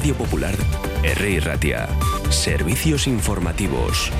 Radio Popular, R. Irratia, servicios informativos.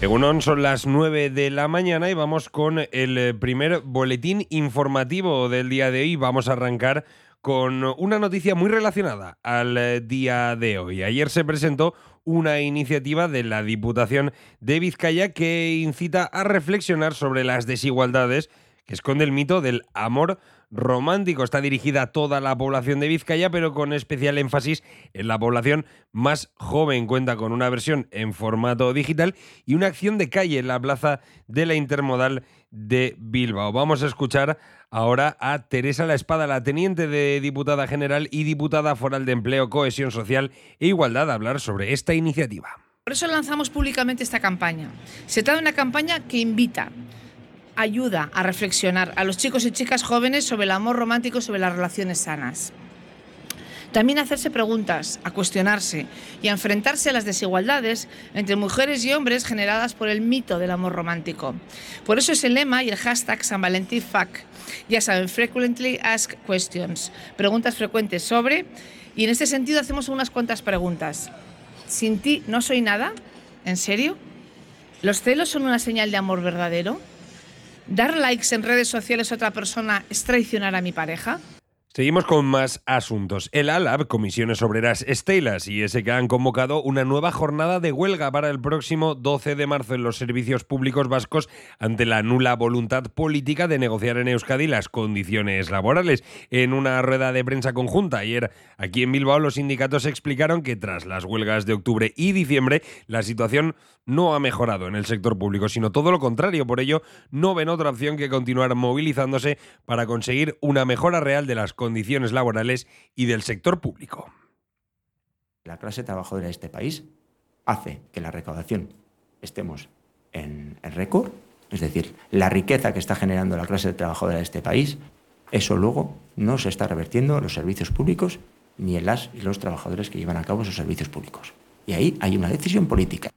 Egunon, son las 9 de la mañana y vamos con el primer boletín informativo del día de hoy. Vamos a arrancar con una noticia muy relacionada al día de hoy. Ayer se presentó una iniciativa de la Diputación de Vizcaya que incita a reflexionar sobre las desigualdades que esconde el mito del amor romántico. Está dirigida a toda la población de Vizcaya, pero con especial énfasis en la población más joven. Cuenta con una versión en formato digital y una acción de calle en la plaza de la Intermodal de Bilbao. Vamos a escuchar ahora a Teresa La Espada, la teniente de diputada general y diputada foral de Empleo, Cohesión Social e Igualdad, a hablar sobre esta iniciativa. Por eso lanzamos públicamente esta campaña. Se trata de una campaña que invita, ayuda a reflexionar a los chicos y chicas jóvenes sobre el amor romántico, sobre las relaciones sanas. También a hacerse preguntas, a cuestionarse y a enfrentarse a las desigualdades entre mujeres y hombres generadas por el mito del amor romántico. Por eso es el lema y el hashtag San Valentín Fuck. Ya saben, Frequently Asked Questions, preguntas frecuentes sobre, y en este sentido hacemos unas cuantas preguntas. ¿Sin ti no soy nada? ¿En serio? ¿Los celos son una señal de amor verdadero? ¿Dar likes en redes sociales a otra persona es traicionar a mi pareja? Seguimos con más asuntos. El ALAB, Comisiones Obreras, Estelas y SK han convocado una nueva jornada de huelga para el próximo 12 de marzo en los servicios públicos vascos ante la nula voluntad política de negociar en Euskadi las condiciones laborales. En una rueda de prensa conjunta ayer aquí en Bilbao, los sindicatos explicaron que tras las huelgas de octubre y diciembre la situación no ha mejorado en el sector público, sino todo lo contrario. Por ello, no ven otra opción que continuar movilizándose para conseguir una mejora real de las condiciones laborales y del sector público. La clase trabajadora de este país hace que la recaudación estemos en récord, es decir, la riqueza que está generando la clase trabajadora de este país, eso luego no se está revertiendo en los servicios públicos ni en las y los trabajadores que llevan a cabo esos servicios públicos. Y ahí hay una decisión política.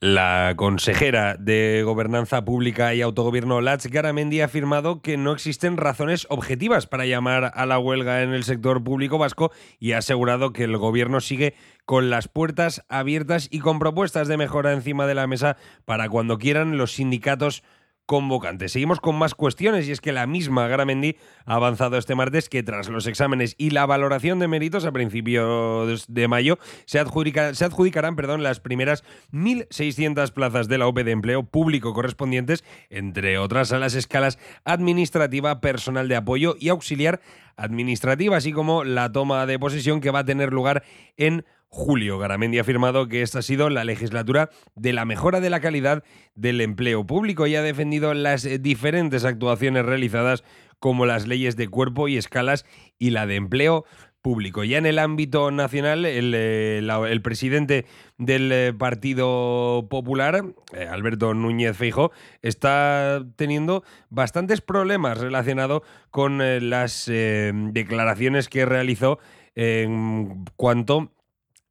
La consejera de Gobernanza Pública y Autogobierno, Latz Garamendi, ha afirmado que no existen razones objetivas para llamar a la huelga en el sector público vasco y ha asegurado que el Gobierno sigue con las puertas abiertas y con propuestas de mejora encima de la mesa para cuando quieran los sindicatos convocantes. Seguimos con más cuestiones y es que la misma Garamendi ha avanzado este martes que tras los exámenes y la valoración de méritos a principios de mayo se adjudicarán las primeras 1.600 plazas de la OPE de empleo público correspondientes, entre otras a las escalas administrativa, personal de apoyo y auxiliar administrativa, así como la toma de posesión que va a tener lugar en julio. Garamendi ha afirmado que esta ha sido la legislatura de la mejora de la calidad del empleo público y ha defendido las diferentes actuaciones realizadas como las leyes de cuerpo y escalas y la de empleo público. Ya en el ámbito nacional, el presidente del Partido Popular, Alberto Núñez Feijóo, está teniendo bastantes problemas relacionados con las declaraciones que realizó en cuanto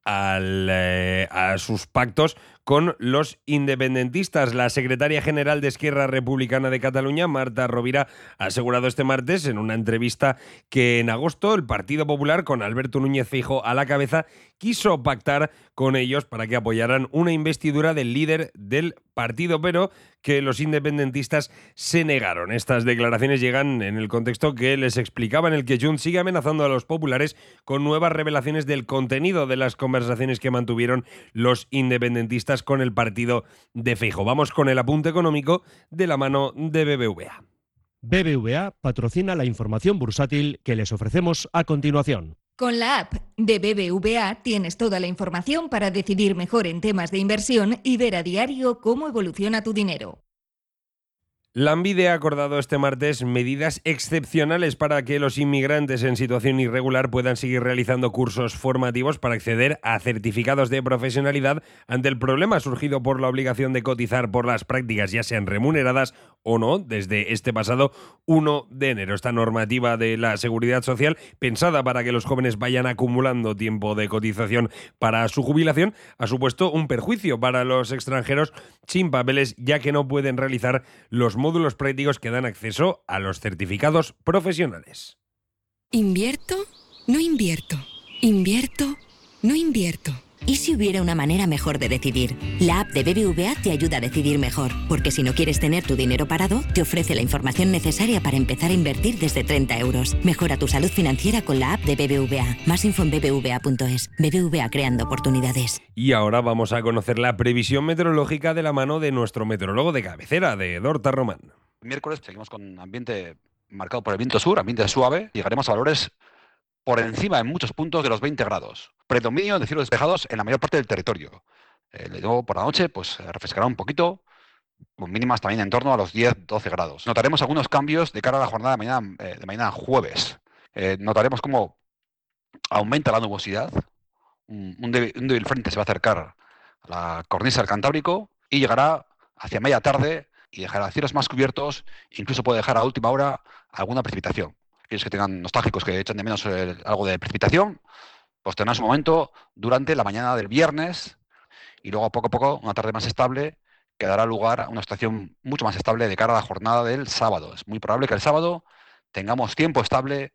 a sus pactos con los independentistas. La secretaria general de Esquerra Republicana de Cataluña, Marta Rovira, ha asegurado este martes en una entrevista que en agosto el Partido Popular, con Alberto Núñez Feijóo a la cabeza, quiso pactar con ellos para que apoyaran una investidura del líder del partido, pero que los independentistas se negaron. Estas declaraciones llegan en el contexto que les explicaba, en el que Junts sigue amenazando a los populares con nuevas revelaciones del contenido de las conversaciones que mantuvieron los independentistas con el partido de Feijóo. Vamos con el apunte económico de la mano de BBVA. BBVA patrocina la información bursátil que les ofrecemos a continuación. Con la app de BBVA tienes toda la información para decidir mejor en temas de inversión y ver a diario cómo evoluciona tu dinero. Lanbide ha acordado este martes medidas excepcionales para que los inmigrantes en situación irregular puedan seguir realizando cursos formativos para acceder a certificados de profesionalidad ante el problema surgido por la obligación de cotizar por las prácticas, ya sean remuneradas o no, desde este pasado 1 de enero. Esta normativa de la Seguridad Social, pensada para que los jóvenes vayan acumulando tiempo de cotización para su jubilación, ha supuesto un perjuicio para los extranjeros sin papeles, ya que no pueden realizar los módulos prácticos que dan acceso a los certificados profesionales. ¿Invierto? No invierto. ¿Invierto? No invierto. ¿Y si hubiera una manera mejor de decidir? La app de BBVA te ayuda a decidir mejor, porque si no quieres tener tu dinero parado, te ofrece la información necesaria para empezar a invertir desde 30 euros. Mejora tu salud financiera con la app de BBVA. Más info en bbva.es. BBVA creando oportunidades. Y ahora vamos a conocer la previsión meteorológica de la mano de nuestro meteorólogo de cabecera, de Edorta Román. El miércoles seguimos con ambiente marcado por el viento sur, ambiente suave. Llegaremos a valores por encima en muchos puntos de los 20 grados. Predominio de cielos despejados en la mayor parte del territorio. Luego por la noche pues refrescará un poquito, con mínimas también en torno a los 10-12 grados. Notaremos algunos cambios de cara a la jornada de mañana jueves. Notaremos cómo aumenta la nubosidad. Un débil frente se va a acercar a la cornisa del Cantábrico y llegará hacia media tarde y dejará cielos más cubiertos, incluso puede dejar a última hora alguna precipitación. Aquellos que tengan nostálgicos que echan de menos algo de precipitación, pues tendrán su momento durante la mañana del viernes y luego poco a poco una tarde más estable que dará lugar a una estación mucho más estable de cara a la jornada del sábado. Es muy probable que el sábado tengamos tiempo estable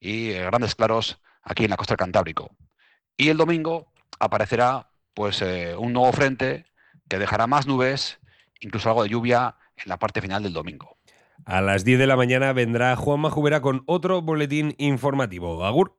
y grandes claros aquí en la costa del Cantábrico. Y el domingo aparecerá pues un nuevo frente que dejará más nubes, incluso algo de lluvia en la parte final del domingo. A las 10 de la mañana vendrá Juanma Jubera con otro boletín informativo. Agur.